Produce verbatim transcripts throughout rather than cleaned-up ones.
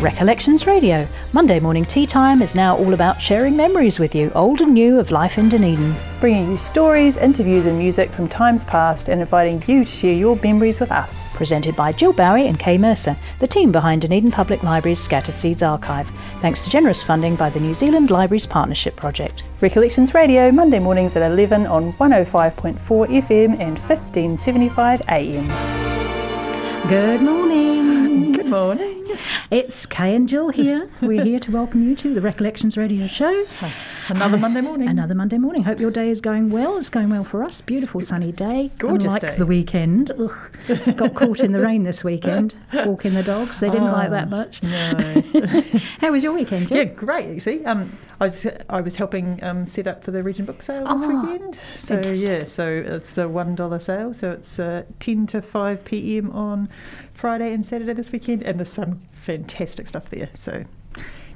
Recollections Radio. Monday morning tea time is now all about sharing memories with you, old and new, of life in Dunedin. Bringing you stories, interviews and music from times past and inviting you to share your memories with us. Presented by Jill Bowie and Kay Mercer, the team behind Dunedin Public Library's Scattered Seeds Archive, thanks to generous funding by the New Zealand Libraries Partnership Project. Recollections Radio, Monday mornings at eleven on one oh five point four F M and fifteen seventy-five A M. Good morning. Good morning. It's Kay and Jill here. We're here to welcome you to the Recollections Radio Show. Another Monday morning. Another Monday morning. Hope your day is going well. It's going well for us. Beautiful sunny day. Gorgeous Unlike day. The weekend. Ugh. Got caught in the rain this weekend, walking the dogs. They didn't oh, like that much. No. How was your weekend, Jill? Yeah, great, actually. Um, I was I was helping um, set up for the Regent Book Sale this oh, weekend. So, fantastic. Yeah, so it's the one dollar sale. So it's uh, ten to five p.m. on Friday and Saturday this weekend, and there's some fantastic stuff there, so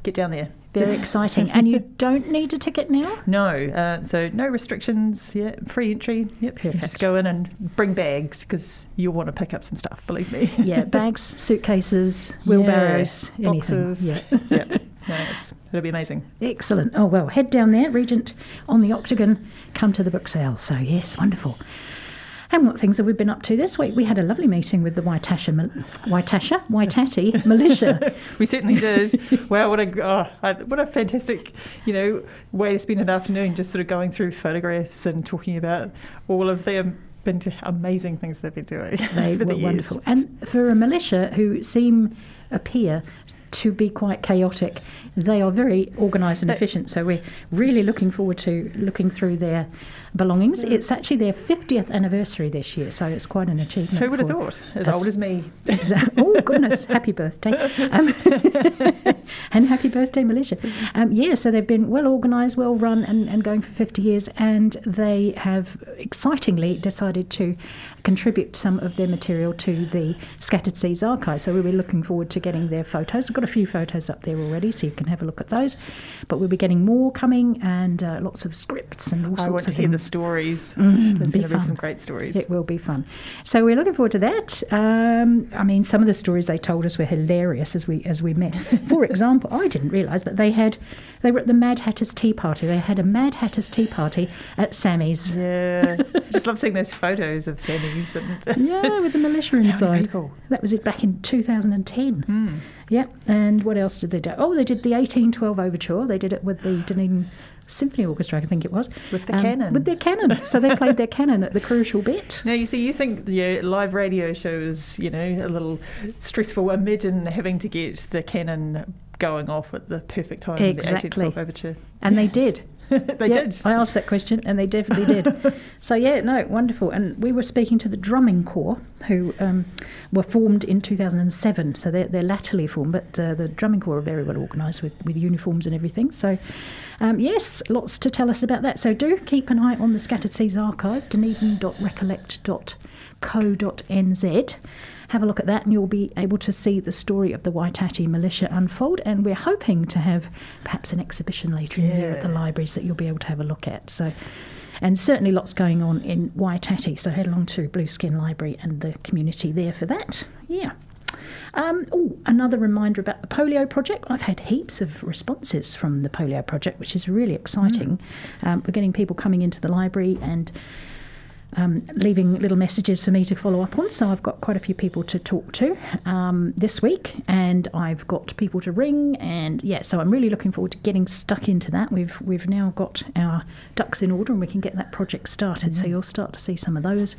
get down there. Very exciting. And you don't need a ticket now? No, uh, so no restrictions, yeah, free entry. Yep, perfect. You just go in and bring bags because you'll want to pick up some stuff, believe me. Yeah, bags, suitcases, wheelbarrows, yeah, boxes. Anything. Yeah, yeah. No, it's, it'll be amazing. Excellent. Oh, well, head down there, Regent on the Octagon, come to the book sale. So, yes, wonderful. And what things have we been up to this week? We had a lovely meeting with the Waitati, Waitati, Waitati Militia. We certainly did. Wow, what a oh, what a fantastic, you know, way to spend an afternoon, just sort of going through photographs and talking about all of the been amazing things they've been doing. They were the wonderful, and for a militia who seem appear. to be quite chaotic, they are very organised and efficient. So we're really looking forward to looking through their belongings. It's actually their fiftieth anniversary this year, so it's quite an achievement. Who would have thought? As old as me. Exactly. Oh goodness! Happy birthday, um, and happy birthday, Militia. Um, yeah, so they've been well organised, well run, and, and going for fifty years. And they have excitingly decided to contribute some of their material to the Scattered Seeds Archive. So we'll be looking forward to getting their photos. We've got a few photos up there already, so you can have a look at those. But we'll be getting more coming, and uh, lots of scripts and all sorts of things. I want to hear the stories. Mm, There's going to be some great stories. It will be fun. So we're looking forward to that. Um, I mean, some of the stories they told us were hilarious as we as we met. For example, I didn't realise that they had they were at the Mad Hatter's Tea Party. They had a Mad Hatter's Tea Party at Sammy's. Yeah, I just love seeing those photos of Sammy's. Yeah, with the militia inside. That was it back in two thousand ten. Mm. Yep. And what else did they do? Oh, they did the eighteen twelve Overture. They did it with the Dunedin Symphony Orchestra, I think it was. With the um, cannon. With their cannon. So they played their cannon at the crucial bit. Now, you see, you think the yeah, live radio show is, you know, a little stressful. Imagine having to get the cannon going off at the perfect time. Exactly. The eighteen twelve Overture. And they did. They yep, did. I asked that question and they definitely did. So, yeah, no, wonderful. And we were speaking to the Drumming Corps, who um, were formed in two thousand seven. So they're, they're latterly formed, but uh, the Drumming Corps are very well organised with, with uniforms and everything. So, um, yes, lots to tell us about that. So do keep an eye on the Scattered Seas Archive, dunedin dot recollect dot co dot n z. Have a look at that and you'll be able to see the story of the Waitati Militia unfold, and we're hoping to have perhaps an exhibition later in the year at the libraries that you'll be able to have a look at. So, and certainly lots going on in Waitati, so head along to Blueskin Library and the community there for that. Yeah. Um, oh, another reminder about the Polio Project. I've had heaps of responses from the Polio Project, which is really exciting. Mm. Um, we're getting people coming into the library and Um, leaving little messages for me to follow up on, so I've got quite a few people to talk to um, this week, and I've got people to ring, and yeah, so I'm really looking forward to getting stuck into that. We've we've now got our ducks in order and we can get that project started. Mm-hmm. So you'll start to see some of those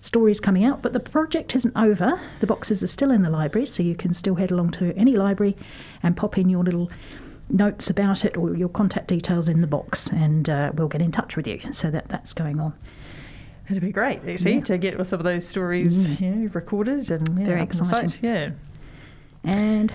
stories coming out, but the project isn't over. The boxes are still in the library, so you can still head along to any library and pop in your little notes about it or your contact details in the box, and uh, we'll get in touch with you. So that that's going on. It'd be great, actually, yeah. to get some of those stories yeah. you know, recorded and yeah, very exciting. Site, yeah. And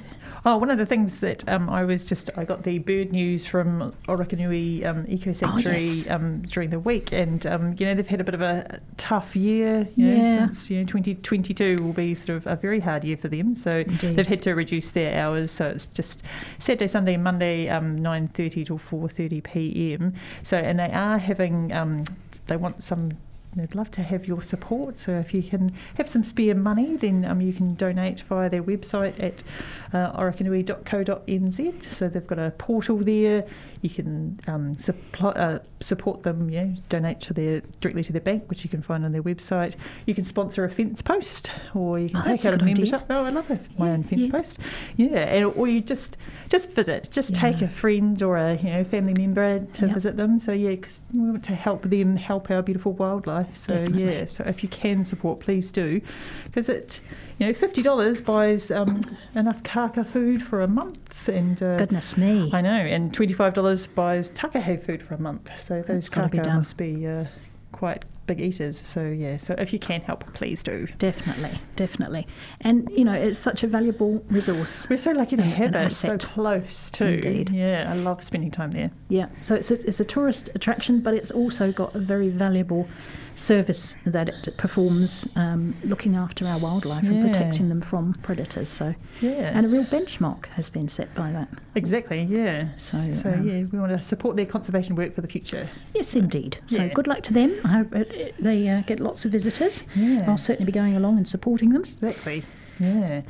oh, one of the things that um, I was just I got the bird news from Orokonui um, Eco Sanctuary oh, yes. um, during the week, and um, you know they've had a bit of a tough year. You know, yeah. Since you know twenty twenty-two will be sort of a very hard year for them, so Indeed. They've had to reduce their hours. So it's just Saturday, Sunday, and Monday, um, nine thirty till four thirty p m. So and they are having um, they want some They'd love to have your support. So if you can have some spare money, then um, you can donate via their website at uh, orokonui dot co dot n z. So they've got a portal there. You can um, supply, uh, support them, you know, donate to their directly to their bank, which you can find on their website. You can sponsor a fence post, or you can oh, take out a, a membership. Idea. Oh, I love it. Yeah, my own fence yeah. post. Yeah, and, or you just just visit. Just yeah. take a friend or a you know family member to yep. visit them. So yeah, because we want to help them help our beautiful wildlife. So Definitely. yeah, so if you can support, please do, because it you know fifty dollars buys um, enough kaka food for a month. And uh, goodness me, I know, and twenty five dollars. buys takahe food for a month, so those kaka be must be uh, quite big eaters. So yeah, so if you can help, please do. Definitely, definitely. And you know, it's such a valuable resource. We're so lucky to and, have and it. It's so close too. Indeed. Yeah, I love spending time there. Yeah, so it's a, it's a tourist attraction, but it's also got a very valuable service that it performs, um, looking after our wildlife yeah. and protecting them from predators. So yeah, and a real benchmark has been set by that. Exactly. Yeah. So so um, yeah, we want to support their conservation work for the future. Yes, indeed. So yeah. good luck to them. I hope it, it, they uh, get lots of visitors. Yeah. I'll certainly be going along and supporting them. Exactly. Yeah.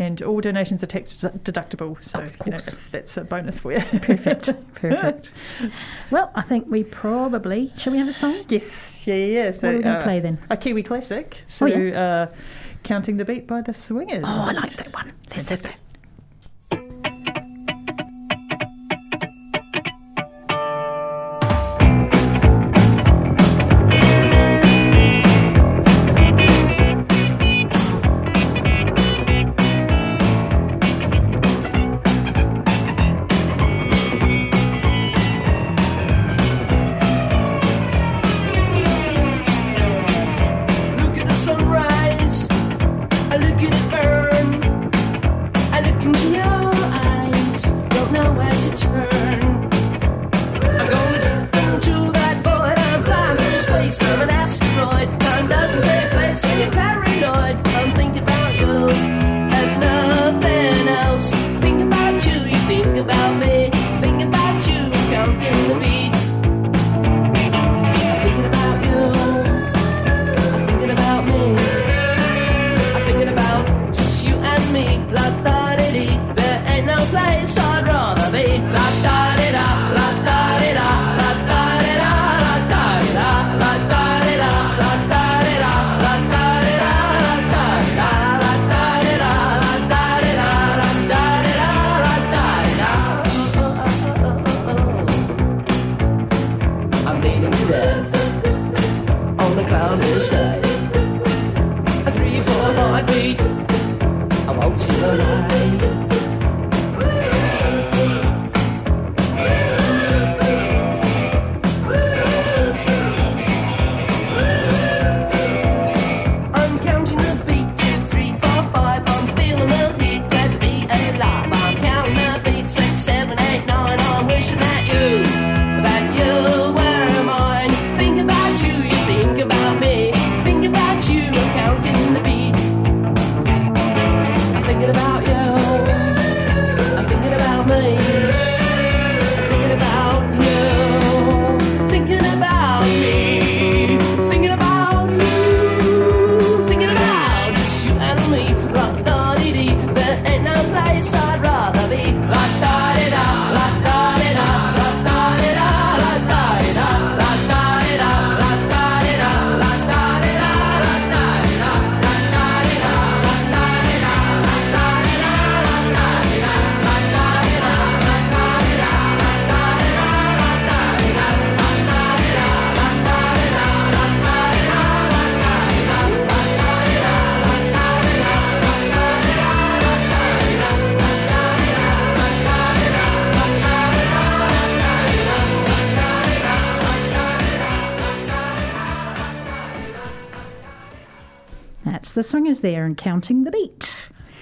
And all donations are tax deductible, so oh, of course. You know, that's a bonus for you. Perfect, perfect. Well, I think we probably... Shall we have a song? Yes, yeah, yeah. So, what are we going to uh, play then? A Kiwi classic, so oh, yeah. uh, Counting the Beat by the Swingers. Oh, I like that one. Let's have that. The Swingers there and Counting the Beat.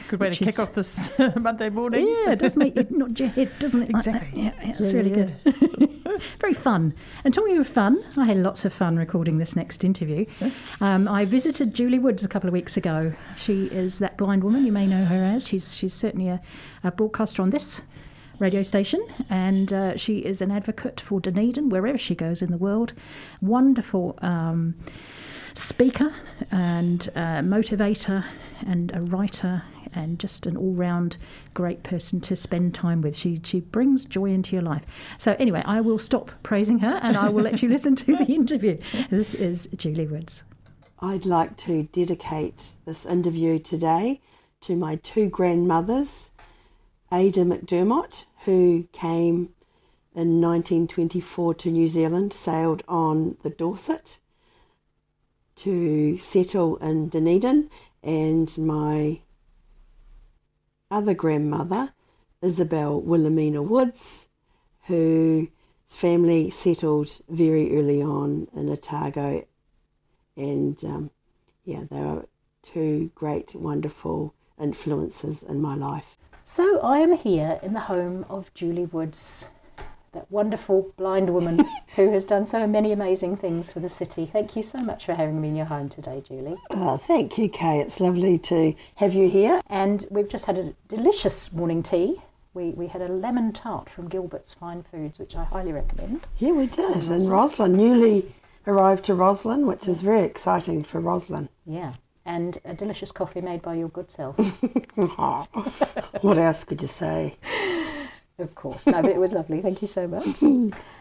Good way to is, kick off this Monday morning. Yeah, it does make you nod your head, doesn't it? Exactly. Like yeah, yeah, it's yeah, really yeah. good. Very fun. And talking of fun, I had lots of fun recording this next interview. Yeah. Um, I visited Julie Woods a couple of weeks ago. She is that blind woman, you may know her as. She's, she's certainly a, a broadcaster on this radio station, and uh, she is an advocate for Dunedin, wherever she goes in the world. Wonderful... Um, speaker and a motivator and a writer and just an all-round great person to spend time with. She she brings joy into your life. So anyway, I will stop praising her and I will let you listen to the interview. This is Julie Woods. I'd like to dedicate this interview today to my two grandmothers, Ada McDermott, who came in nineteen twenty-four to New Zealand, sailed on the Dorset to settle in Dunedin, and my other grandmother, Isabel Wilhelmina Woods, whose family settled very early on in Otago. And um, yeah, they were two great, wonderful influences in my life. So I am here in the home of Julie Woods, that wonderful blind woman who has done so many amazing things for the city. Thank you so much for having me in your home today, Julie. Oh, thank you, Kay. It's lovely to have you here. And we've just had a delicious morning tea. We, we had a lemon tart from Gilbert's Fine Foods, which I highly recommend. Yeah, we did. And, and Roslyn, newly arrived to Roslyn, which is very exciting for Roslyn. Yeah, and a delicious coffee made by your good self. What else could you say? Of course. No, but it was lovely. Thank you so much.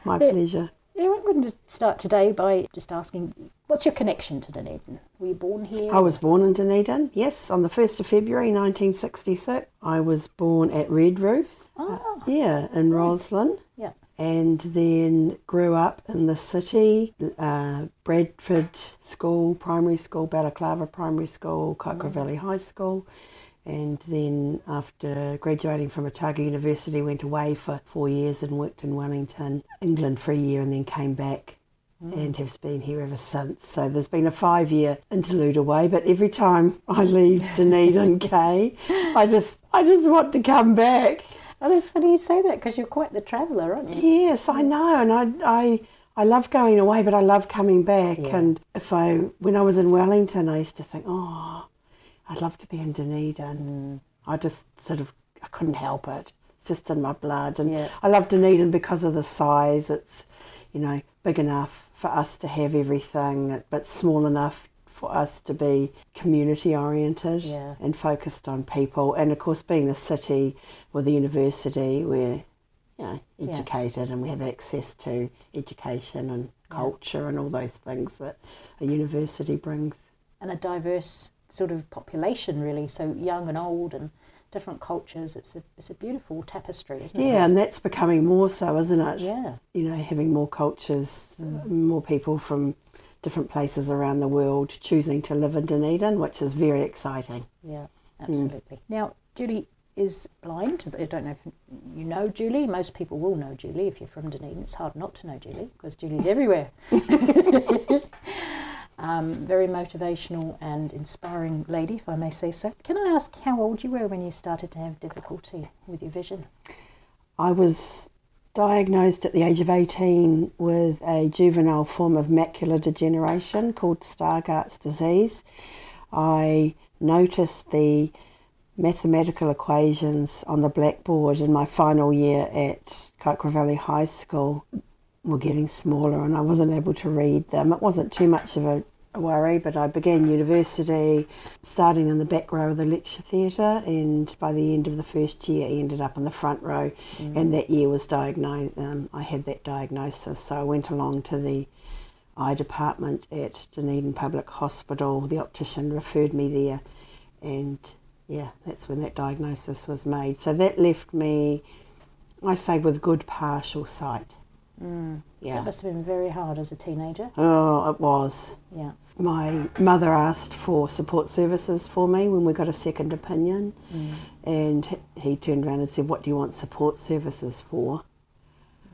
My but, pleasure. Yeah, I'm going to start today by just asking, what's your connection to Dunedin? Were you born here? I was born in Dunedin, yes, on the first of February nineteen sixty-six. I was born at Red Roofs, ah, uh, yeah, in right. Roslyn. Yeah. And then grew up in the city, uh, Bradford School, Primary School, Balaclava Primary School, Kaikorai Valley High School. And then after graduating from Otago University, went away for four years and worked in Wellington, England for a year, and then came back mm. and have been here ever since. So there's been a five-year interlude away, but every time I leave Dunedin, Kay, I just, I just want to come back. Oh, that's funny you say that, because you're quite the traveller, aren't you? Yes, I know, and I, I, I love going away, but I love coming back. Yeah. And if I, when I was in Wellington, I used to think, oh, I'd love to be in Dunedin. Mm. I just sort of, I couldn't help it. It's just in my blood. And yeah. I love Dunedin because of the size. It's, you know, big enough for us to have everything, but small enough for us to be community-oriented yeah. and focused on people. And, of course, being a city with a university, we're, you know, educated yeah. and we have access to education and culture yeah. and all those things that a university brings. And a diverse sort of population, really, so young and old and different cultures. It's a, it's a beautiful tapestry, isn't it? Yeah, and that's becoming more so, isn't it? Yeah. You know, having more cultures, mm. more people from different places around the world choosing to live in Dunedin, which is very exciting. Yeah, absolutely. Mm. Now, Julie is blind. I don't know if you know Julie. Most people will know Julie if you're from Dunedin. It's hard not to know Julie because Julie's everywhere. Um, very motivational and inspiring lady, if I may say so. Can I ask how old you were when you started to have difficulty with your vision? I was diagnosed at the age of eighteen with a juvenile form of macular degeneration called Stargardt's disease. I noticed the mathematical equations on the blackboard in my final year at Kaikorai Valley High School were getting smaller and I wasn't able to read them. It wasn't too much of a worry, but I began university starting in the back row of the lecture theatre, and by the end of the first year I ended up in the front row mm. and that year was diagnosed. Um, I had that diagnosis, so I went along to the eye department at Dunedin Public Hospital. The optician referred me there, and yeah, that's when that diagnosis was made. So that left me, I say, with good partial sight. Mm. Yeah. That must have been very hard as a teenager. Oh, it was. Yeah. My mother asked for support services for me when we got a second opinion, mm. and he turned around and said, "What do you want support services for?"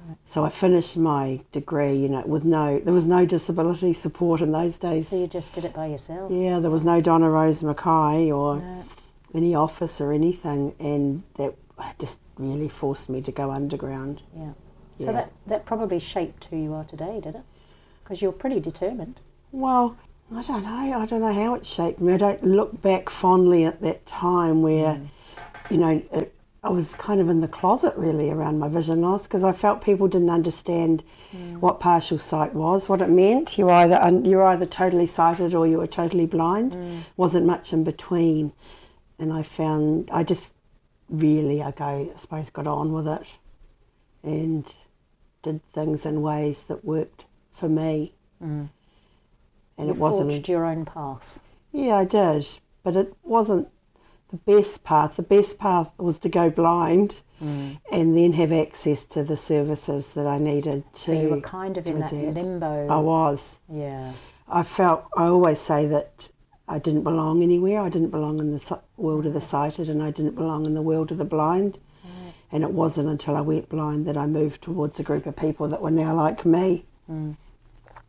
Right. So I finished my degree, you know, with no, there was no disability support in those days. So you just did it by yourself? Yeah, there was no Donna Rose Mackay or no. any office or anything, and that just really forced me to go underground. Yeah. So yeah. that, that probably shaped who you are today, did it? Because you're pretty determined. Well, I don't know. I don't know how it shaped me. I don't look back fondly at that time where, mm. you know, it, I was kind of in the closet really around my vision loss because I felt people didn't understand mm. what partial sight was, what it meant. You were either, you were either totally sighted or you were totally blind. Mm. Wasn't much in between. And I found, I just really, I go, I suppose, got on with it and did things in ways that worked for me. Mm. And you it wasn't... forged your own path. Yeah, I did. But it wasn't the best path. The best path was to go blind mm. and then have access to the services that I needed to. So you were kind of in that dad. limbo. I was. Yeah. I felt, I always say that I didn't belong anywhere. I didn't belong in the world of the sighted and I didn't belong in the world of the blind. Mm. And it wasn't until I went blind that I moved towards a group of people that were now like me. Mm.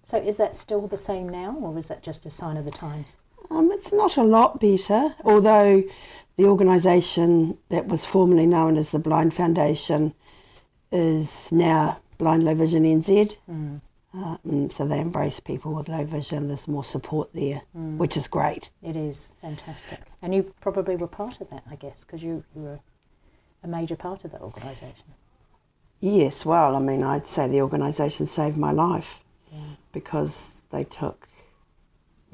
So is that still the same now or is that just a sign of the times? Um, it's not a lot better, although the organisation that was formerly known as the Blind Foundation is now Blind Low Vision N Z. Mm. Uh, and so they embrace people with low vision. There's more support there, mm. which is great. It is fantastic. And you probably were part of that, I guess, because you, you were a major part of that organisation. Yes, well, I mean, I'd say the organisation saved my life yeah. because they took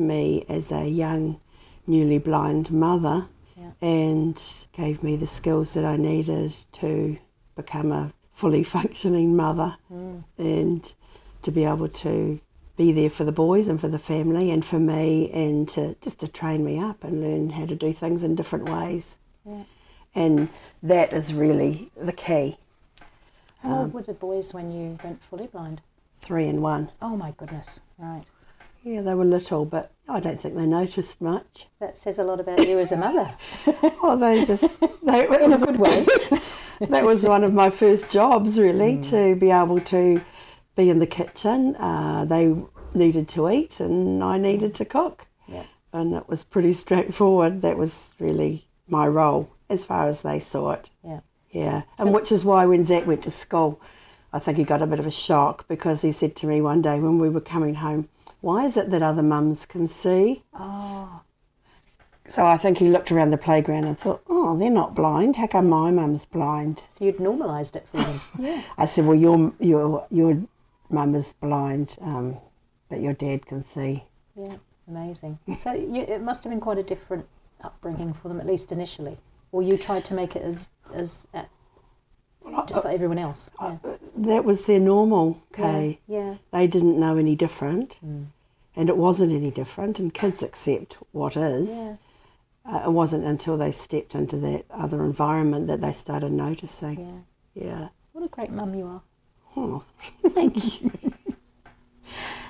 me as a young, newly blind mother yeah. and gave me the skills that I needed to become a fully functioning mother mm. and to be able to be there for the boys and for the family and for me and to just to train me up and learn how to do things in different ways. Yeah. And that is really the key. How um, old were the boys when you went fully blind? Three and one. Oh my goodness, right. Yeah, they were little, but I don't think they noticed much. That says a lot about you as a mother. Well, they just... They, In was, a good way. That was one of my first jobs, really, mm. to be able to be in the kitchen. Uh, they needed to eat and I needed to cook. Yeah. And it was pretty straightforward. That was really my role, as far as they saw it. Yeah. Yeah, so and which is why when Zach went to school, I think he got a bit of a shock because he said to me one day when we were coming home, "Why is it that other mums can see?" Oh. So I think he looked around the playground and thought, "Oh, they're not blind. How come my mum's blind?" So you'd normalised it for him. Yeah. I said, "Well, your your your mum is blind, um, but your dad can see." Yeah, amazing. So you, it must have been quite a different upbringing for them, at least initially. Or you tried to make it as as uh, just like everyone else. Yeah. That was their normal, Kay. Yeah, yeah. They didn't know any different, mm. and it wasn't any different, and kids accept what is. Yeah. Uh, it wasn't until they stepped into that other environment that they started noticing. Yeah. Yeah. What a great mum you are. Oh, thank you.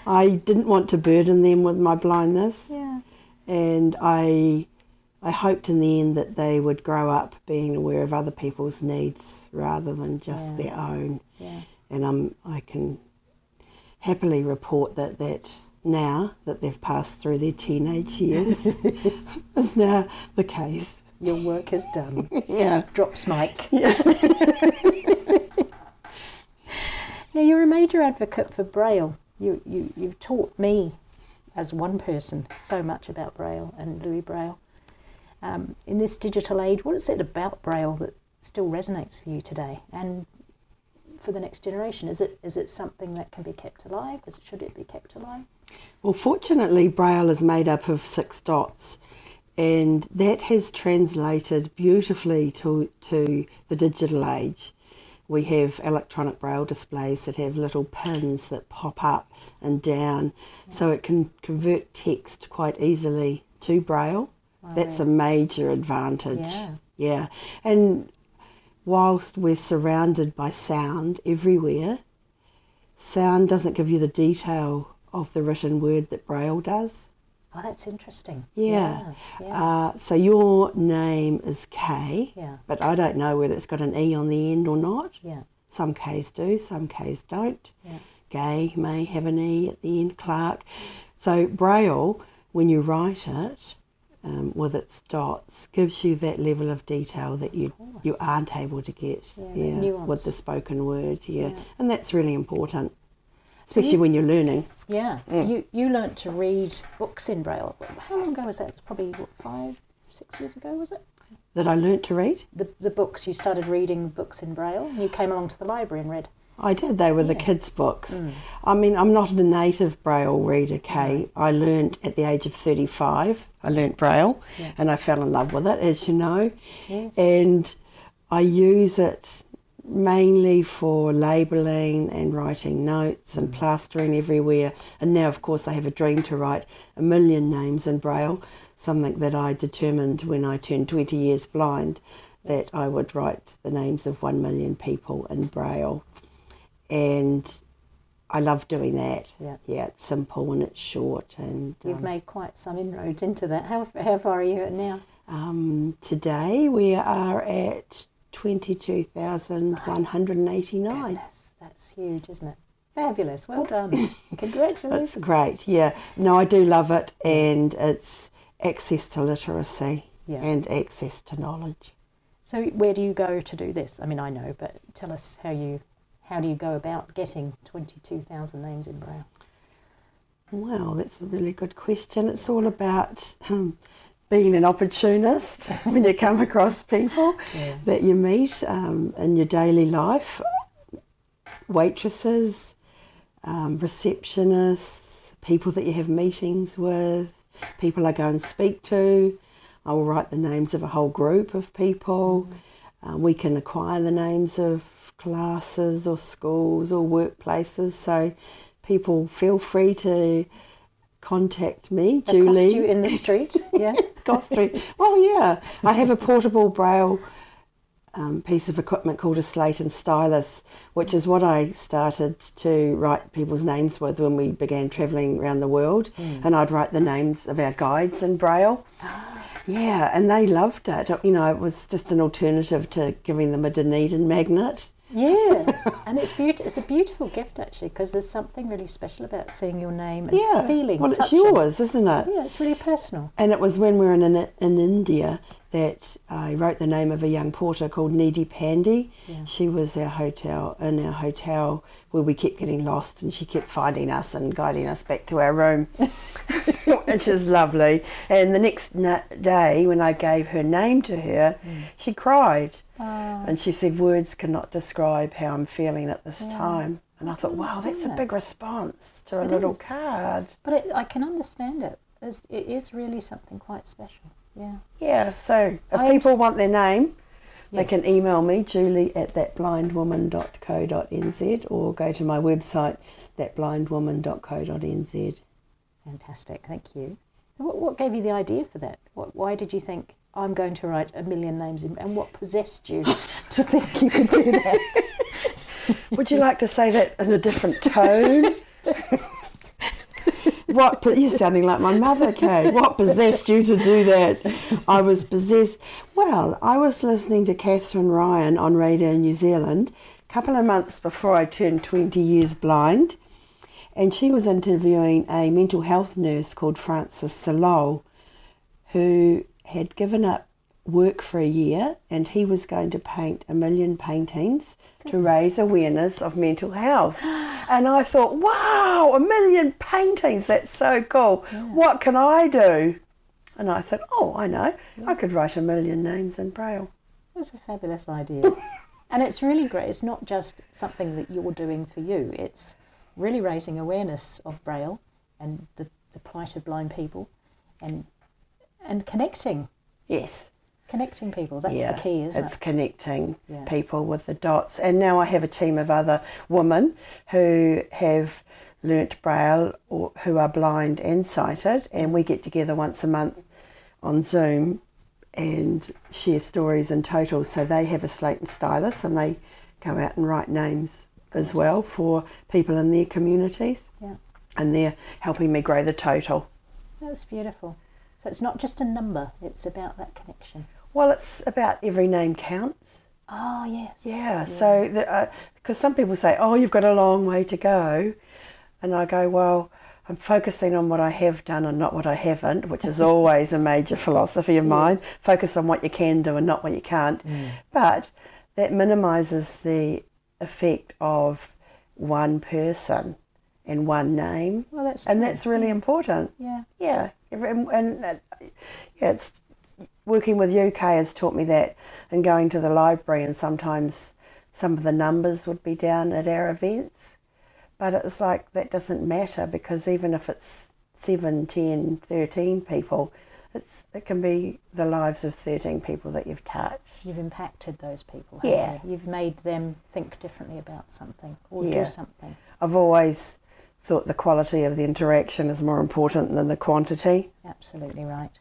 I didn't want to burden them with my blindness. Yeah. And I... I hoped in the end that they would grow up being aware of other people's needs rather than just yeah. their own. Yeah. And um, I can happily report that, that now that they've passed through their teenage years is now the case. Your work is done. Yeah. Drops mic. Yeah. Now, you're a major advocate for Braille. You, you, you've taught me as one person so much about Braille and Louis Braille. Um, in this digital age, what is it about Braille that still resonates for you today and for the next generation? Is it is it something that can be kept alive? Is it, should it be kept alive? Well, fortunately, Braille is made up of six dots, and that has translated beautifully to, to the digital age. We have electronic Braille displays that have little pins that pop up and down, yeah. so it can convert text quite easily to Braille. That's a major advantage. Yeah. Yeah. And whilst we're surrounded by sound everywhere, sound doesn't give you the detail of the written word that Braille does. Oh, that's interesting. Yeah. yeah. yeah. Uh, so your name is Kay, yeah. but I don't know whether it's got an E on the end or not. Yeah. Some Ks do, some Ks don't. Yeah. Gay may have an E at the end, Clark. So Braille, when you write it, Um, with its dots, gives you that level of detail that you you aren't able to get yeah, yeah, with the spoken word. Yeah. yeah, and that's really important, especially so you, when you're learning. Yeah, mm. you you learnt to read books in Braille. How long ago was that? Probably what, five, six years ago, was it? that I learnt to read. The, the books, you started reading books in Braille. You came along to the library and read. I did. They were yeah. the kids' books. Mm. I mean, I'm not a native Braille reader, Kay. I learnt at the age of thirty-five. I learnt Braille yeah. and I fell in love with it, as you know. Yes. And I use it mainly for labelling and writing notes and plastering everywhere. And now, of course, I have a dream to write a million names in Braille, something that I determined when I turned twenty years blind, that I would write the names of one million people in Braille. And I love doing that. Yeah, yeah, it's simple and it's short. And You've um, made quite some inroads into that. How, how far are you at now? Um, today we are at twenty-two thousand one hundred eighty-nine. Oh, goodness, that's huge, isn't it? Fabulous, well done. Congratulations. That's great, yeah. No, I do love it, and it's access to literacy yeah. and access to knowledge. So where do you go to do this? I mean, I know, but tell us how you... How do you go about getting twenty-two thousand names in Braille? Well, that's a really good question. It's all about um, being an opportunist when you come across people yeah. that you meet um, in your daily life. Waitresses, um, receptionists, people that you have meetings with, people I go and speak to. I will write the names of a whole group of people. Mm-hmm. Uh, we can acquire the names of classes or schools or workplaces, so people feel free to contact me. They Julie cost you in the street, yeah. cost me. Well, yeah, I have a portable Braille um, piece of equipment called a slate and stylus, which is what I started to write people's names with when we began travelling around the world, mm. and I'd write the names of our guides in Braille. Yeah, and they loved it. You know, it was just an alternative to giving them a Dunedin magnet. Yeah, and it's beautiful. It's a beautiful gift, actually, because there's something really special about seeing your name and yeah. feeling. Well, touching. It's yours, isn't it? Yeah, it's really personal. And it was when we were in in India that I wrote the name of a young porter called Nidhi Pandey. Yeah. She was our hotel in our hotel where we kept getting lost, and she kept finding us and guiding us back to our room, which is lovely. And the next na- day, when I gave her name to her, mm. she cried. Oh. And she said, words cannot describe how I'm feeling at this yeah. time. And I, I thought, wow, that's it. A big response to a it little is. Card. But it, I can understand it. It's, it is really something quite special. Yeah. Yeah, so if I people t- want their name, yes. they can email me, Julie at that blind woman dot co dot n z, or go to my website, that blind woman dot co dot n z. Fantastic, thank you. What, what gave you the idea for that? What, why did you think, I'm going to write a million names in, and what possessed you to think you could do that? Would you like to say that in a different tone? What, you're sounding like my mother, Kay. What possessed you to do that? I was possessed. Well, I was listening to Catherine Ryan on Radio New Zealand a couple of months before I turned twenty years blind, and she was interviewing a mental health nurse called Frances Solol, who had given up work for a year, and he was going to paint a million paintings to raise awareness of mental health. And I thought, wow, a million paintings, that's so cool. Yeah. What can I do? And I thought, oh, I know, yeah. I could write a million names in Braille. That's a fabulous idea. And it's really great. It's not just something that you're doing for you. It's really raising awareness of Braille and the, the plight of blind people, and and connecting. Yes. Connecting people, that's yeah, the key, isn't it? It's connecting yeah. people with the dots. And now I have a team of other women who have learnt Braille or who are blind and sighted, and we get together once a month on Zoom and share stories in total. So they have a slate and stylus and they go out and write names as well for people in their communities. Yeah. And they're helping me grow the total. That's beautiful. So it's not just a number, it's about that connection. Well, it's about every name counts. Oh, yes. Yeah, yeah. So that, because some people say, oh, you've got a long way to go. And I go, well, I'm focusing on what I have done and not what I haven't, which is always a major philosophy of yes. mine. Focus on what you can do and not what you can't. Mm. But that minimises the effect of one person and one name. Well, that's true. And that's really important. Yeah. Yeah. And, and uh, yeah, it's working with you, Kay, has taught me that, and going to the library, and sometimes some of the numbers would be down at our events. But it was like, that doesn't matter, because even if it's seven, ten, thirteen people, it's, it can be the lives of thirteen people that you've touched. You've impacted those people, haven't yeah. you? You've made them think differently about something or yeah. do something. I've always thought the quality of the interaction is more important than the quantity. Absolutely right.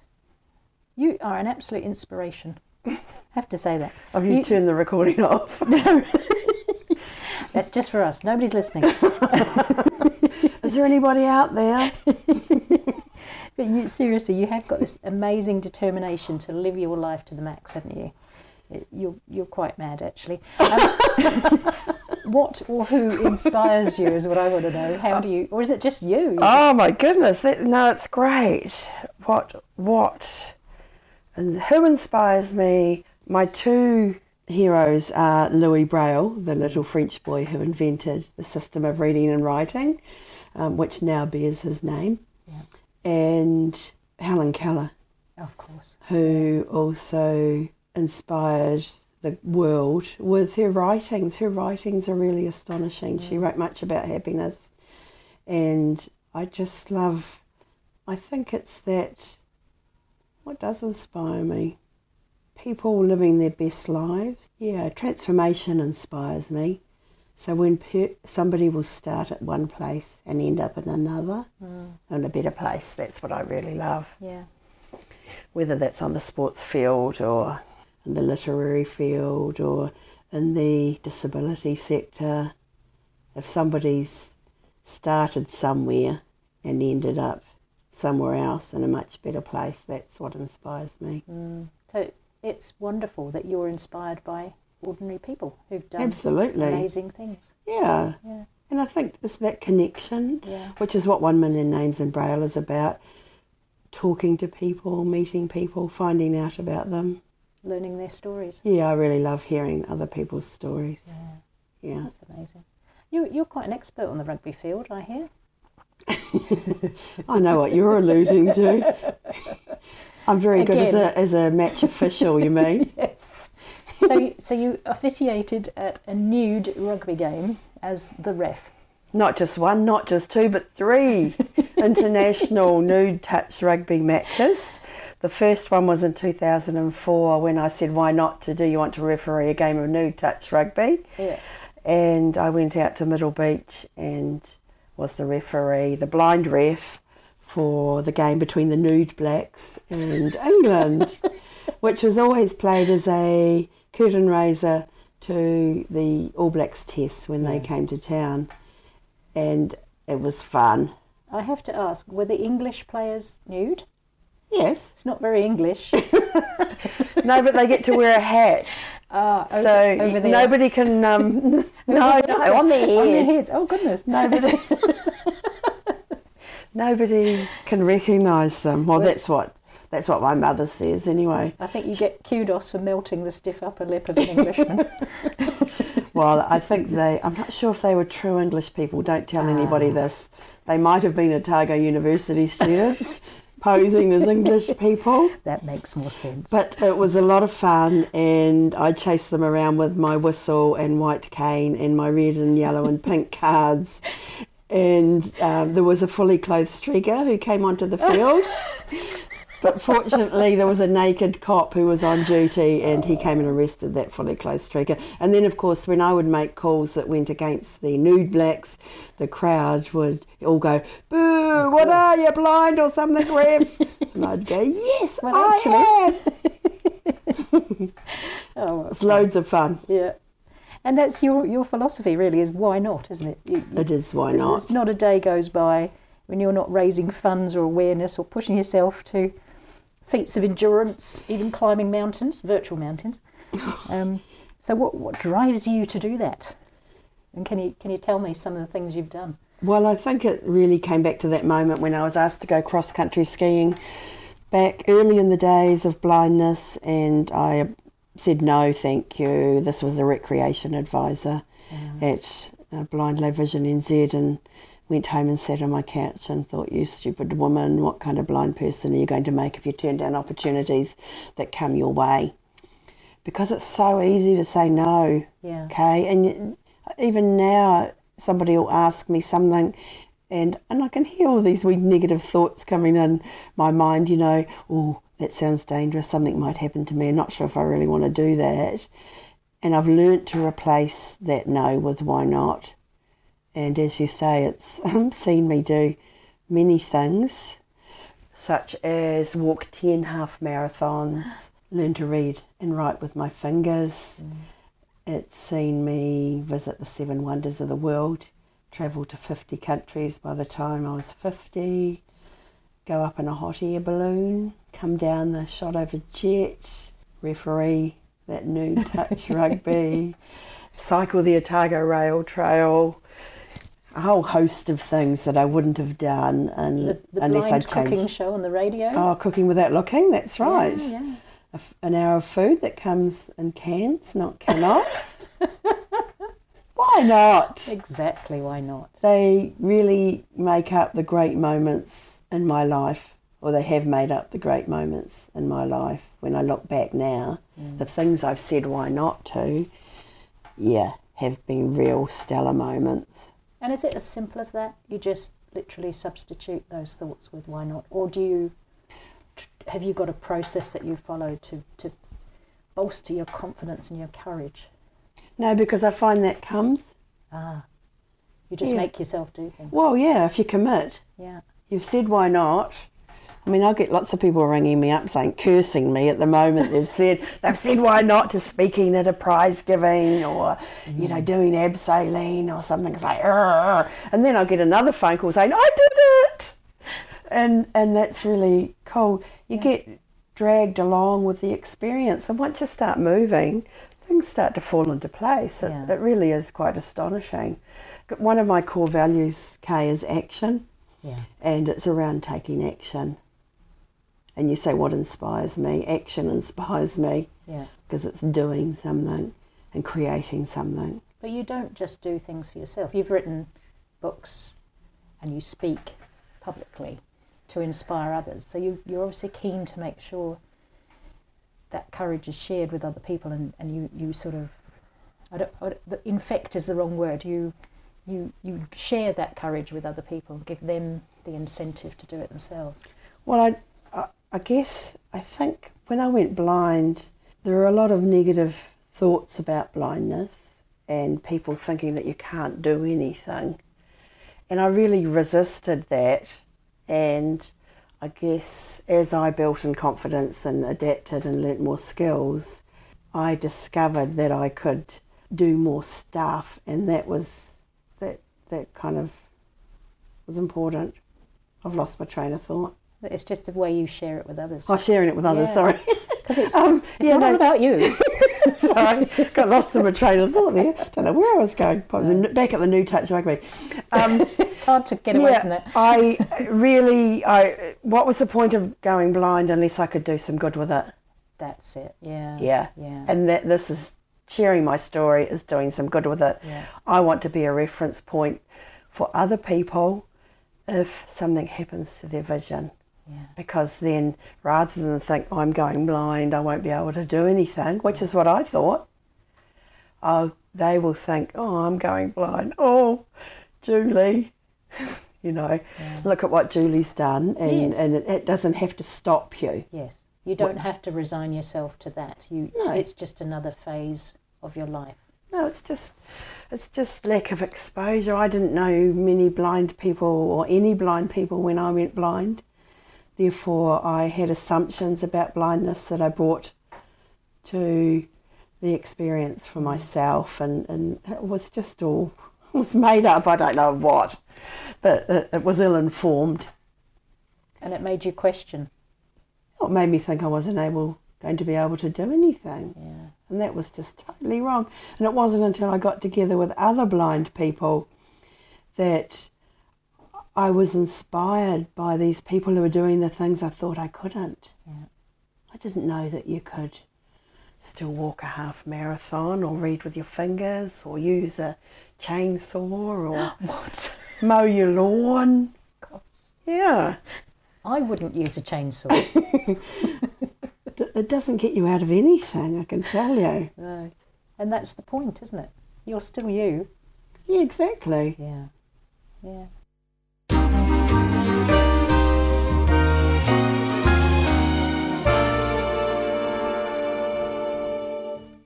You are an absolute inspiration. I have to say that. Have you, you turned the recording off? No. That's just for us. Nobody's listening. Is there anybody out there? But you, seriously, you have got this amazing determination to live your life to the max, haven't you? It, you're, you're quite mad, actually. Um, what or who inspires you is what I want to know. How do you, or is it just you? Oh, my goodness. It, no, it's great. What, what, and who inspires me? My two heroes are Louis Braille, the little French boy who invented the system of reading and writing, um, which now bears his name. Yeah. And Helen Keller, of course, who also inspired the world with her writings. Her writings are really astonishing. Yeah. She wrote much about happiness, and I just love, I think it's that, what does inspire me? People living their best lives. Yeah, transformation inspires me. So when per somebody will start at one place and end up in another, mm. in a better place, that's what I really love. Yeah. Whether that's on the sports field or in the literary field or in the disability sector, if somebody's started somewhere and ended up somewhere else in a much better place, that's what inspires me. Mm. So it's wonderful that you're inspired by ordinary people who've done absolutely amazing things. Yeah. Yeah. And I think it's that connection, yeah. which is what One Million Names in Braille is about. Talking to people, meeting people, finding out about them. Learning their stories. Yeah, I really love hearing other people's stories. Yeah. Yeah. That's amazing. You, you're quite an expert on the rugby field, I hear. I know what you're alluding to. I'm very Again. good as a, as a match official, you mean? Yes. So you, so you officiated at a nude rugby game as the ref? Not just one, not just two, but three international nude touch rugby matches. The first one was in two thousand and four when I said, why not to do you want to referee a game of nude touch rugby? Yeah. And I went out to Middle Beach and was the referee, the blind ref, for the game between the Nude Blacks and England, which was always played as a curtain raiser to the All Blacks tests when yeah. they came to town, and it was fun. I have to ask, were the English players nude? Yes. It's not very English. No, but they get to wear a hat. Ah, over, so over the nobody head. Can. Um, no, no, no, on their head. On their heads. Oh goodness, nobody. Nobody can recognise them. Well, well, that's what. That's what my mother says, anyway. I think you get kudos for melting the stiff upper lip of an Englishman. Well, I think they... I'm not sure if they were true English people. Don't tell um. anybody this. They might have been Otago University students posing as English people. That makes more sense. But it was a lot of fun, and I chased them around with my whistle and white cane and my red and yellow and pink cards. And um, there was a fully clothed streaker who came onto the field. But fortunately, there was a naked cop who was on duty, and he came and arrested that fully clothed streaker. And then, of course, when I would make calls that went against the Nude Blacks, the crowd would all go, boo, what are you, blind or something, ref? And I'd go, yes, well, I am. Oh, it's loads of fun. Yeah. And that's your, your philosophy, really, is why not, isn't it? You, it is why it's, not. It's not a day goes by when you're not raising funds or awareness or pushing yourself to feats of endurance, even climbing mountains, virtual mountains. Um, so what, what drives you to do that? And can you, can you tell me some of the things you've done? Well, I think it really came back to that moment when I was asked to go cross-country skiing back early in the days of blindness, and I said no, thank you. This was the recreation advisor yeah. at uh, Blind Low Vision N Z in went home and sat on my couch and thought, you stupid woman, what kind of blind person are you going to make if you turn down opportunities that come your way? Because it's so easy to say no, yeah. okay? And even now, somebody will ask me something, and, and I can hear all these wee negative thoughts coming in my mind, you know, oh, that sounds dangerous, something might happen to me, I'm not sure if I really want to do that. And I've learnt to replace that no with why not. And as you say, it's seen me do many things, such as walk ten half marathons, learn to read and write with my fingers. Mm. It's seen me visit the seven wonders of the world, travel to fifty countries by the time I was fifty, go up in a hot air balloon, come down the shot over jet, referee that new touch rugby, cycle the Otago rail trail, a whole host of things that I wouldn't have done and the, the unless I changed. The blind cooking show on the radio. Oh, Cooking Without Looking, that's right. Yeah, yeah. A, an hour of food that comes in cans, not cannots. Why not? Exactly, why not? They really make up the great moments in my life, or they have made up the great moments in my life. When I look back now, mm. the things I've said why not to, yeah, have been real stellar moments. And is it as simple as that? You just literally substitute those thoughts with why not? Or do you, have you got a process that you follow to, to bolster your confidence and your courage? No, because I find that comes. Ah, you just yeah. make yourself do things. Well, yeah, if you commit. Yeah. You've said why not. I mean, I'll get lots of people ringing me up saying, cursing me at the moment. They've said, they've said why not to speaking at a prize giving or, mm. you know, doing abseiling or something. It's like, argh. And then I'll get another phone call saying, I did it. And, and that's really cool. You yeah. get dragged along with the experience. And once you start moving, things start to fall into place. It, yeah. it really is quite astonishing. One of my core values, Kay, is action. Yeah. And it's around taking action. And you say, what inspires me? Action inspires me. Yeah. Because it's doing something and creating something. But you don't just do things for yourself. You've written books and you speak publicly to inspire others. So you, you're obviously keen to make sure that courage is shared with other people and, and you, you sort of, I don't, I don't, infect is the wrong word. You, you, you share that courage with other people, give them the incentive to do it themselves. Well, I... I guess, I think when I went blind, there were a lot of negative thoughts about blindness and people thinking that you can't do anything. And I really resisted that. And I guess as I built in confidence and adapted and learnt more skills, I discovered that I could do more stuff. And that was, that, that kind of was important. I've lost my train of thought. It's just the way you share it with others. Oh, sharing it with others, yeah. sorry. Because it's, um, it's yeah, not all about you. Sorry, got lost in my train of thought there. Don't know where I was going. Probably no. the, back at the new touch rugby. Um, it's hard to get away yeah, from that. I really, I. What was the point of going blind unless I could do some good with it? That's it, yeah. Yeah. yeah. And that this is, sharing my story is doing some good with it. Yeah. I want to be a reference point for other people if something happens to their vision. Yeah. Because then, rather than think, oh, I'm going blind, I won't be able to do anything, which is what I thought, oh, they will think, oh, I'm going blind. Oh, Julie, you know, yeah. look at what Julie's done. And, yes. and it, it doesn't have to stop you. Yes. You don't what? have to resign yourself to that. You, no. It's just another phase of your life. No, it's just, it's just lack of exposure. I didn't know many blind people or any blind people when I went blind. Therefore, I had assumptions about blindness that I brought to the experience for myself, and, and it was just all, it was made up, I don't know what, but it, it was ill-informed. And it made you question? Well, it made me think I wasn't able, going to be able to do anything, yeah. and that was just totally wrong. And it wasn't until I got together with other blind people that I was inspired by these people who were doing the things I thought I couldn't. Yeah. I didn't know that you could still walk a half marathon or read with your fingers or use a chainsaw or... What? mow your lawn. Gosh. Yeah. I wouldn't use a chainsaw. It doesn't get you out of anything, I can tell you. No. And that's the point, isn't it? You're still you. Yeah, exactly. Yeah. Yeah.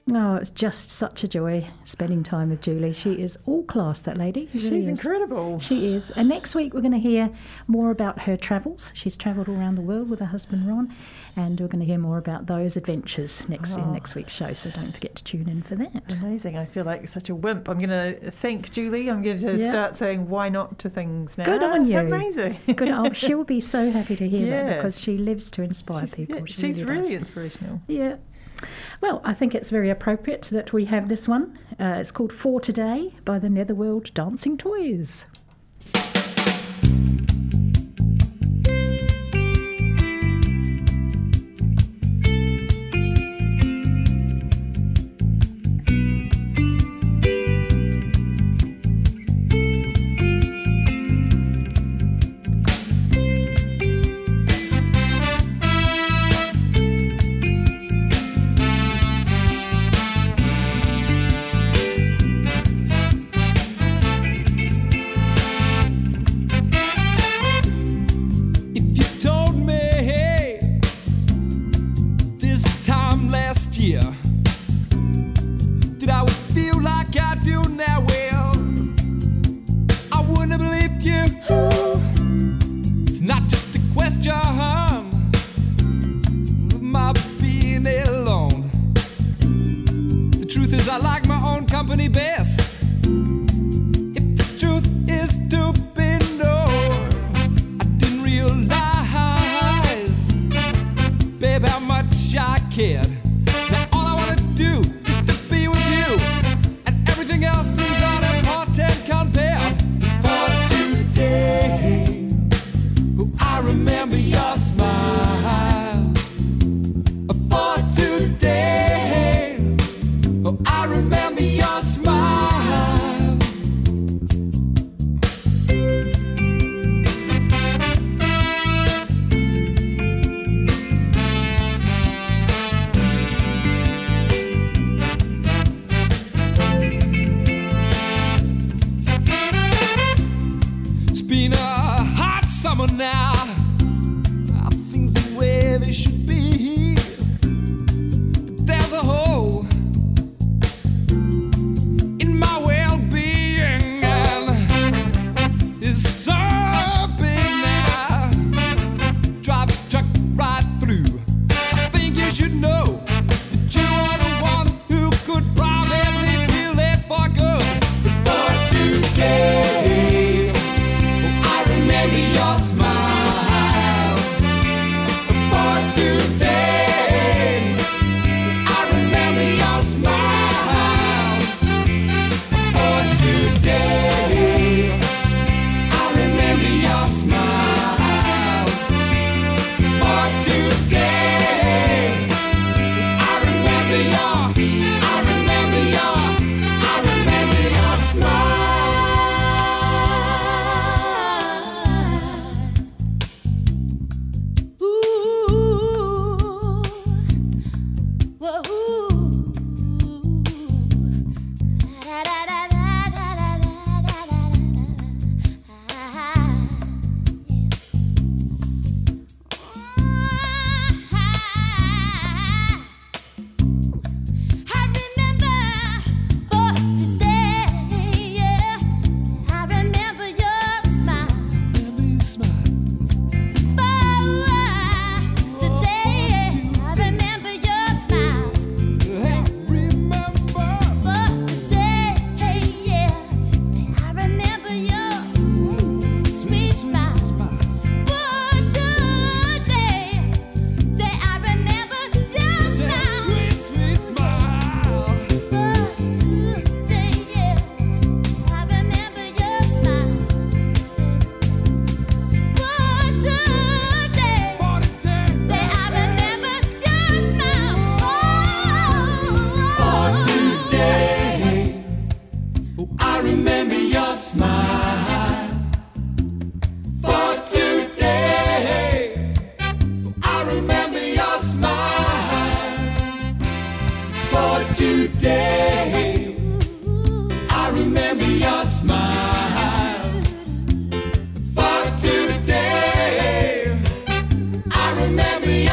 No, oh, it's just such a joy spending time with Julie. She is all class, that lady. She She's really incredible. She is. And next week we're going to hear more about her travels. She's travelled all around the world with her husband Ron, and we're going to hear more about those adventures next oh. in next week's show. So don't forget to tune in for that. Amazing. I feel like such a wimp. I'm going to thank Julie. I'm going to yeah. start saying why not to things now. Good on you. Amazing. Good. Oh, she'll be so happy to hear yeah. that, because she lives to inspire she's, people. Yeah, she she's really, really inspirational. Yeah. Well, I think it's very appropriate that we have this one. Uh, it's called For Today by the Netherworld Dancing Toys. Today, today. I remember your smile. For today, I remember your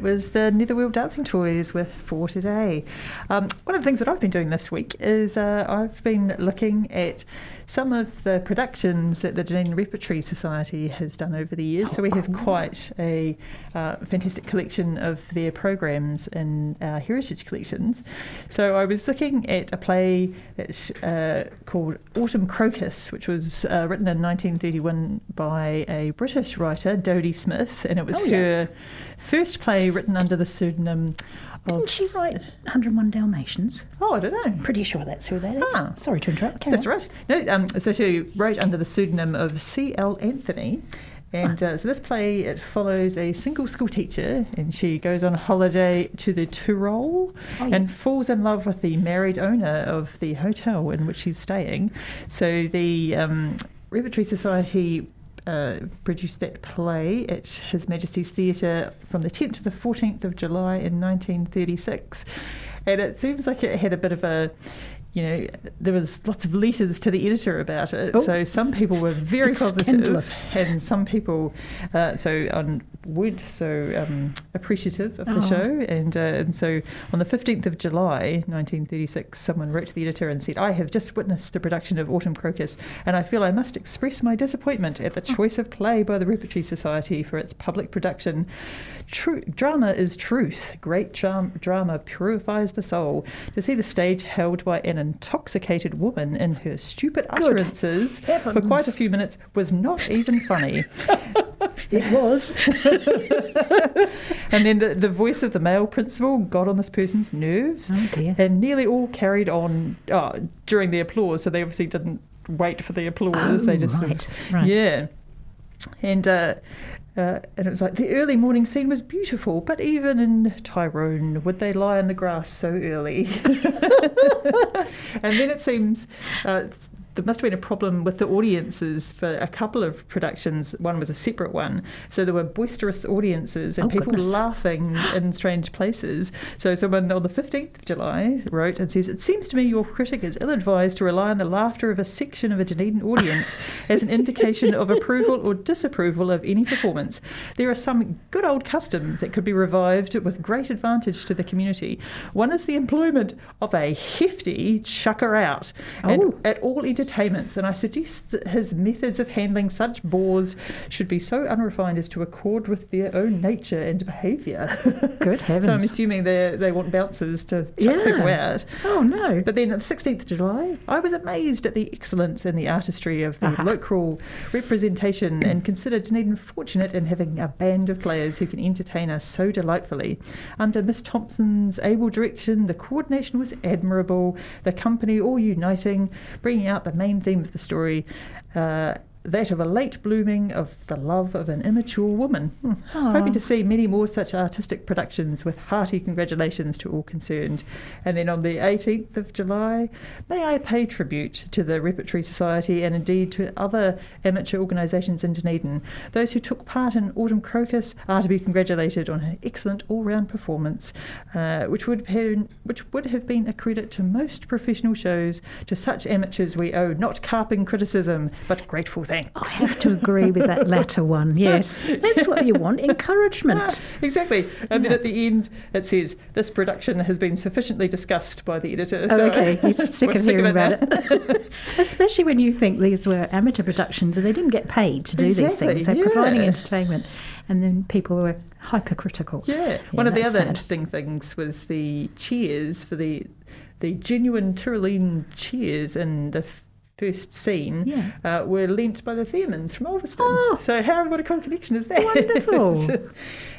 was the Netherworld Dancing Toys with For Today. Um, one of the things that I've been doing this week is uh, I've been looking at some of the productions that the Dunedin Repertory Society has done over the years. So we have quite a uh, fantastic collection of their programs in our heritage collections. So I was looking at a play that's uh, called Autumn Crocus, which was uh, written in nineteen thirty-one by a British writer, Dodie Smith, and it was oh, yeah. her first play written under the pseudonym of... Didn't she write one oh one Dalmatians? Oh, I don't know. Pretty sure that's who that is. Ah. Sorry to interrupt. Carry that's on. Right. No, um, so she wrote under the pseudonym of C L Anthony. And uh, so this play, it follows a single school teacher, and she goes on holiday to the Tyrol oh, yes. and falls in love with the married owner of the hotel in which she's staying. So the um, Repertory Society... Uh, produced that play at His Majesty's Theatre from the tenth to the fourteenth of July in nineteen thirty-six, and it seems like it had a bit of a, you know, there was lots of letters to the editor about it. Ooh. So some people were very it's positive, scandalous. And some people uh, so on weren't so um, appreciative of oh. the show, and uh, and so on the fifteenth of July nineteen thirty-six, someone wrote to the editor and said, "I have just witnessed the production of Autumn Crocus, and I feel I must express my disappointment at the choice of play by the Repertory Society for its public production. True drama is truth. Great charm, drama purifies the soul. To see the stage held by an intoxicated woman in her stupid utterances for quite a few minutes was not even funny." It was. And then the, the voice of the male principal got on this person's nerves. Oh dear. And nearly all carried on oh, during the applause. So they obviously didn't wait for the applause. Oh, they just right, sort of, right. Yeah. And uh, uh, and it was like, the early morning scene was beautiful, but even in Tyrone, would they lie in the grass so early? And then it seems... Uh, there must have been a problem with the audiences for a couple of productions. One was a separate one. So there were boisterous audiences and oh, people goodness. laughing in strange places. So someone on the fifteenth of July wrote and says, "It seems to me your critic is ill-advised to rely on the laughter of a section of a Dunedin audience as an indication of approval or disapproval of any performance. There are some good old customs that could be revived with great advantage to the community. One is the employment of a hefty chucker out and at all entertainments. Entertainments, and I suggest that his methods of handling such bores should be so unrefined as to accord with their own nature and behaviour." Good heavens. So I'm assuming they they want bouncers to chuck yeah. people out. Oh no. But then on the sixteenth of July, "I was amazed at the excellence and the artistry of the uh-huh. local representation and consider Dunedin fortunate in having a band of players who can entertain us so delightfully. Under Miss Thompson's able direction, the coordination was admirable, the company all uniting, bringing out the main theme of the story, uh, that of a late blooming of the love of an immature woman. Hmm. Hoping to see many more such artistic productions with hearty congratulations to all concerned." And then on the eighteenth of July, "May I pay tribute to the Repertory Society and indeed to other amateur organisations in Dunedin. Those who took part in Autumn Crocus are to be congratulated on her excellent all-round performance, uh, which would have, which would have been a credit to most professional shows. To such amateurs we owe not carping criticism, but grateful thanks. I have to agree with that latter one, yes. That's what you want, encouragement. Exactly. And yeah. then at the end it says, this production has been sufficiently discussed by the editor. Oh, so okay, he's sick of hearing about it. Especially when you think these were amateur productions and they didn't get paid to do exactly, these things, so yeah. providing entertainment. And then people were hypercritical. Yeah, yeah one of the other sad. interesting things was the cheers for the... the genuine Tyrolean cheers in the first scene yeah. uh, were lent by the Thearmans from Ulverston. Oh. So how, what a cool connection is that? Wonderful.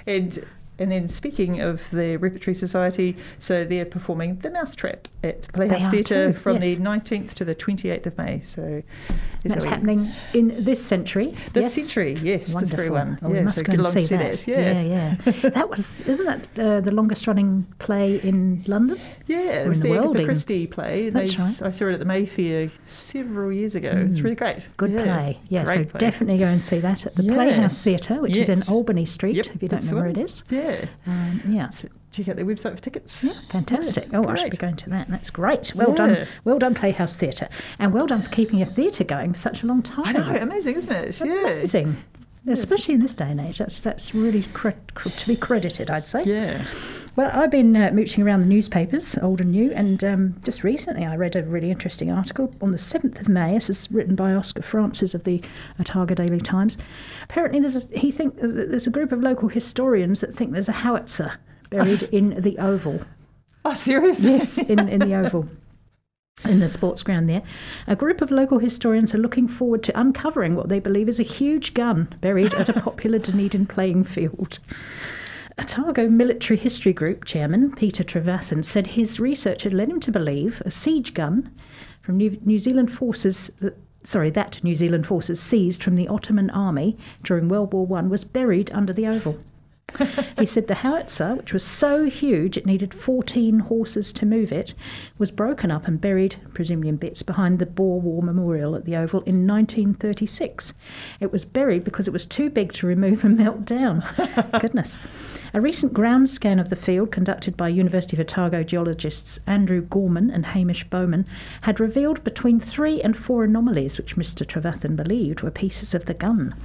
and and then speaking of the Repertory Society, so they're performing The Mousetrap at Playhouse Theatre from yes. the nineteenth to the twenty-eighth of May. So that's happening in this century. This yes. century, yes, wonderful. The very one. Oh, yeah, we must so go and see, see that. that. Yeah, yeah. yeah. that was, isn't that uh, the longest running play in London? Yeah, it was the, the Agatha Christie play. That's they, right. I saw it at the Mayfair several years ago. Mm. It's really great. Good yeah. play. Yeah, great so play. Definitely go and see that at the yeah. Playhouse Theatre, which yes. is in Albany Street, yep, if you don't know where it is. Yeah. Yeah. Um, yeah. So check out their website for tickets. Yeah, fantastic. Yeah, oh, great. I should be going to that. That's great. Well yeah. done. Well done, Playhouse Theatre. And well done for keeping a theatre going for such a long time. I know. Amazing, isn't it? Yeah. Amazing. Yes. Especially in this day and age. That's, that's really cre- cre- to be credited, I'd say. Yeah. Well, I've been uh, mooching around the newspapers, old and new, and um, just recently I read a really interesting article on the seventh of May. This is written by Oscar Francis of the Otago Daily Times. Apparently, there's a, he think there's a group of local historians that think there's a howitzer buried in the Oval. Oh, seriously? Yes, in, in the Oval. In the sports ground there, a group of local historians are looking forward to uncovering what they believe is a huge gun buried at a popular Dunedin playing field. Otago Military History Group chairman Peter Trevathan said his research had led him to believe a siege gun from New, New Zealand forces, uh, sorry, that New Zealand forces seized from the Ottoman army during World War One was buried under the Oval. He said the howitzer, which was so huge it needed fourteen horses to move it, was broken up and buried, presumably in bits, behind the Boer War Memorial at the Oval in nineteen thirty-six. It was buried because it was too big to remove and melt down. Goodness. A recent ground scan of the field conducted by University of Otago geologists Andrew Gorman and Hamish Bowman had revealed between three and four anomalies which Mister Trevathan believed were pieces of the gun.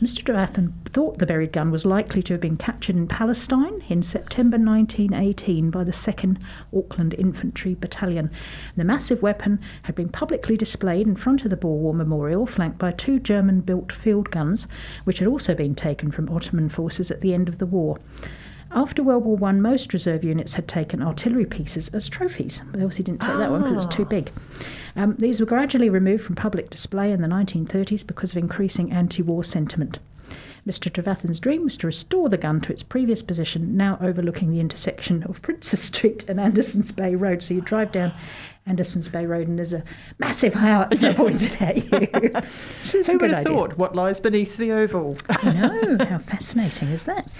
Mister Trevathan thought the buried gun was likely to have been captured in Palestine in September nineteen eighteen by the second Auckland Infantry Battalion. The massive weapon had been publicly displayed in front of the Boer War Memorial, flanked by two German-built field guns, which had also been taken from Ottoman forces at the end of the war. After World War One, most reserve units had taken artillery pieces as trophies. They obviously didn't take oh. that one because it was too big. Um, these were gradually removed from public display in the nineteen thirties because of increasing anti-war sentiment. Mister Trevathan's dream was to restore the gun to its previous position, now overlooking the intersection of Princess Street and Anderson's Bay Road. So you drive down Anderson's Bay Road and there's a massive howitzer pointed at you. Who would have thought what lies beneath the Oval? I know, how fascinating is that?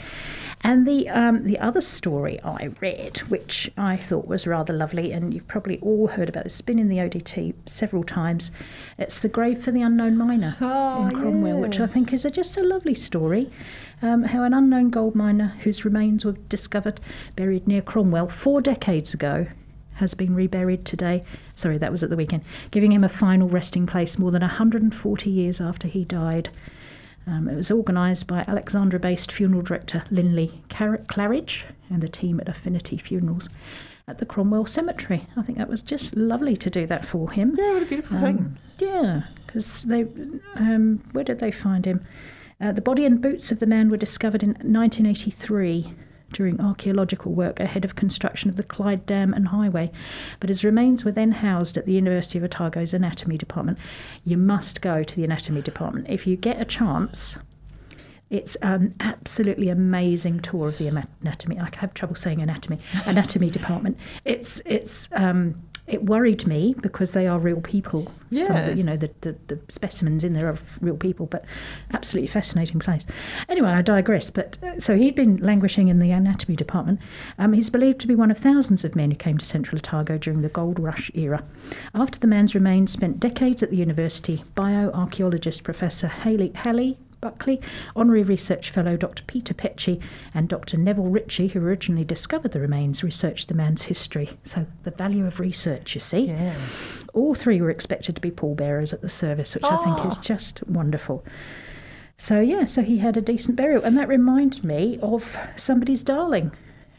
And the um, the other story I read, which I thought was rather lovely, and you've probably all heard about this, it's been in the O D T several times, it's The Grave for the Unknown Miner oh, in Cromwell, yeah. which I think is a, just a lovely story, um, how an unknown gold miner whose remains were discovered buried near Cromwell four decades ago has been reburied today, sorry, that was at the weekend, giving him a final resting place more than one hundred forty years after he died. Um, it was organised by Alexandra-based funeral director Linley Car- Claridge and the team at Affinity Funerals at the Cromwell Cemetery. I think that was just lovely to do that for him. Yeah, what a beautiful um, thing. Yeah, because they, um, where did they find him? Uh, the body and boots of the man were discovered in nineteen eighty-three during archaeological work ahead of construction of the Clyde Dam and Highway, but his remains were then housed at the University of Otago's Anatomy Department. You must go to the Anatomy Department. If you get a chance, it's an absolutely amazing tour of the anatomy. I have trouble saying anatomy, anatomy department. It's, it's um, it worried me because they are real people. Yeah. Some of the, you know, the, the, the specimens in there are real people, but absolutely fascinating place. Anyway, I digress. But uh, so he'd been languishing in the anatomy department. Um, he's believed to be one of thousands of men who came to Central Otago during the Gold Rush era. After the man's remains spent decades at the university, bioarchaeologist Professor Haley Halley Buckley, Honorary Research Fellow Doctor Peter Petchy and Doctor Neville Ritchie, who originally discovered the remains, researched the man's history. So the value of research, you see. Yeah. all three were expected to be pallbearers at the service, which oh. I think is just wonderful. So, yeah, so he had a decent burial. And that reminded me of Somebody's Darling.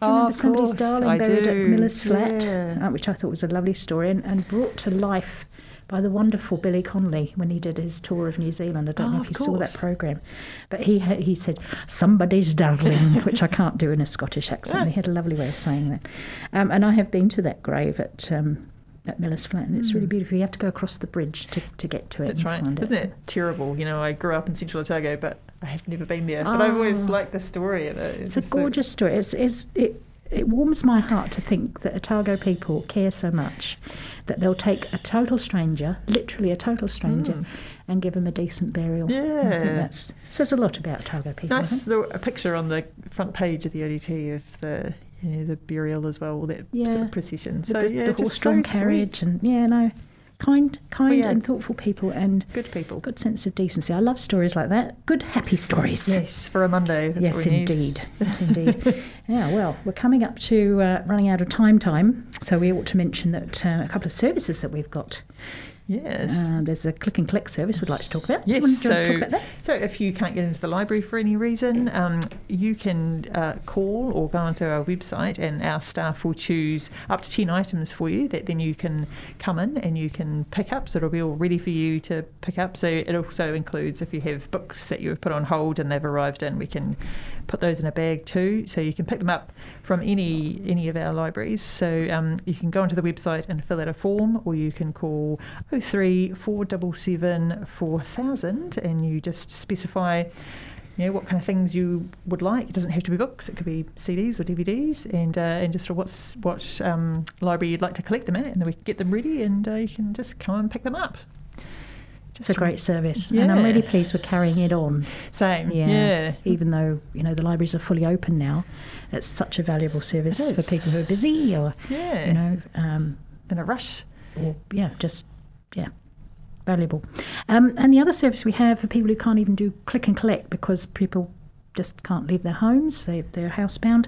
Do you oh, remember Somebody's course, Darling I buried do. at Miller's Flat, yeah. uh, which I thought was a lovely story, and, and brought to life by the wonderful Billy Connolly when he did his tour of New Zealand. I don't oh, know if you course. saw that programme. But he ha- he said, Somebody's Darling, which I can't do in a Scottish accent. He had a lovely way of saying that. Um, and I have been to that grave at... Um, at Miller's Flat, and it's really beautiful. You have to go across the bridge to, to get to it. That's right. Isn't it terrible? You know, I grew up in Central Otago, but I have never been there. Oh. But I've always liked the story of it. It's, it's a gorgeous so... story. It's, it's, it, it warms my heart to think that Otago people care so much that they'll take a total stranger, literally a total stranger, mm. and give them a decent burial. Yeah. And I think that's, says a lot about Otago people. Nice little, a picture on the front page of the O D T of the... Yeah, the burial as well, all that yeah. sort of procession. So the, yeah, the horse-drawn so carriage, sweet. and yeah, no, kind, kind well, yeah. and thoughtful people, and good people, good sense of decency. I love stories like that. Good, happy stories. Yes, for a Monday. That's yes, what we indeed, need. yes, indeed. Yeah, well, we're coming up to uh, running out of time. Time, so we ought to mention that uh, a couple of services that we've got. Yes. Uh, there's a click and collect service we'd like to talk about. Yes. Do you want, so, do you want to talk about that? So if you can't get into the library for any reason, um, you can uh, call or go onto our website, and our staff will choose up to ten items for you that then you can come in and you can pick up. So it'll be all ready for you to pick up. So it also includes, if you have books that you've put on hold and they've arrived in, we can put those in a bag too. So you can pick them up from any any of our libraries. So um, you can go onto the website and fill out a form, or you can call oh three four seven seven four thousand, and you just specify, you know, what kind of things you would like. It doesn't have to be books; it could be C Ds or D V Ds, and uh, and just what's what um, library you'd like to collect them at, and then we can get them ready, and uh, you can just come and pick them up. Just it's a great service, yeah. and I'm really pleased we're carrying it on. Same, yeah, yeah. Even though, you know, the libraries are fully open now, it's such a valuable service for people who are busy or yeah. you know um, in a rush, or yeah, just. Yeah, valuable. Um, and the other service we have for people who can't even do click and collect because people just can't leave their homes, they, they're housebound,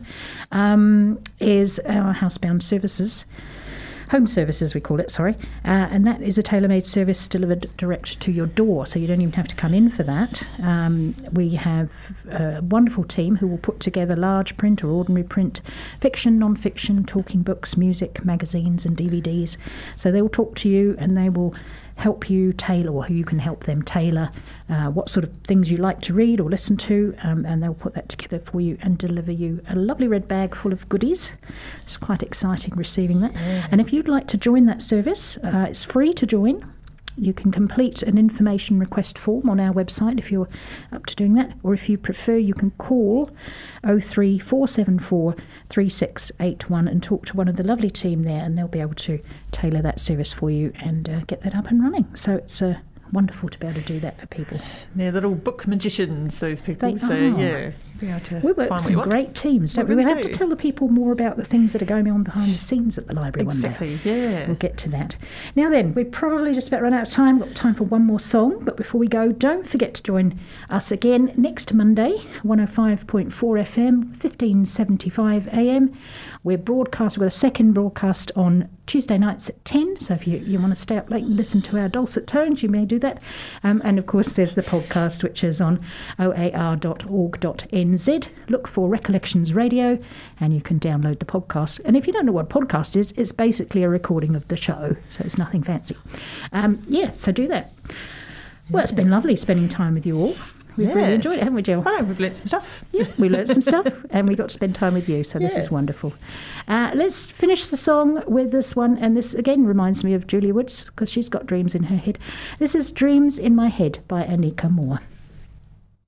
um, is our housebound services, home services we call it, sorry. Uh, and that is a tailor-made service delivered direct to your door, so you don't even have to come in for that. Um, we have a wonderful team who will put together large print or ordinary print, fiction, non-fiction, talking books, music, magazines and D V Ds. So they will talk to you and they will help you tailor, or you can help them tailor uh, what sort of things you like to read or listen to, um, and they'll put that together for you and deliver you a lovely red bag full of goodies. It's quite exciting receiving that. Yeah. And if you'd like to join that service, uh, it's free to join. You can complete an information request form on our website if you're up to doing that, or if you prefer, you can call oh three four seven four three six eight one and talk to one of the lovely team there, and they'll be able to tailor that service for you and uh, get that up and running. So it's uh, wonderful to be able to do that for people. They're little book magicians, those people. They so are. yeah, be able to we work with some great teams, don't we? We'll have to tell the people more about the things that are going on behind the scenes at the library exactly, one day. Exactly, yeah. We'll get to that. Now then, we've probably just about run out of time. We've got time for one more song, but before we go, don't forget to join us again next Monday, one oh five point four F M, fifteen seventy-five A M. We're broadcast, we've got a second broadcast on Tuesday nights at ten, so if you, you want to stay up late and listen to our dulcet tones, you may do that. Um, and of course, there's the podcast, which is on O A R dot org dot N Z. Look for Recollections Radio, and you can download the podcast. And if you don't know what podcast is, it's basically a recording of the show, so it's nothing fancy. Um, yeah, so do that. Well, it's been lovely spending time with you all. We've yes. really enjoyed it, haven't we, Jill? Oh, we've learnt some stuff. Yeah, we learnt some stuff, and we got to spend time with you, so yeah. this is wonderful. Uh, let's finish the song with this one, and this, again, reminds me of Julie Woods, because she's got dreams in her head. This is Dreams in My Head by Anika Moore.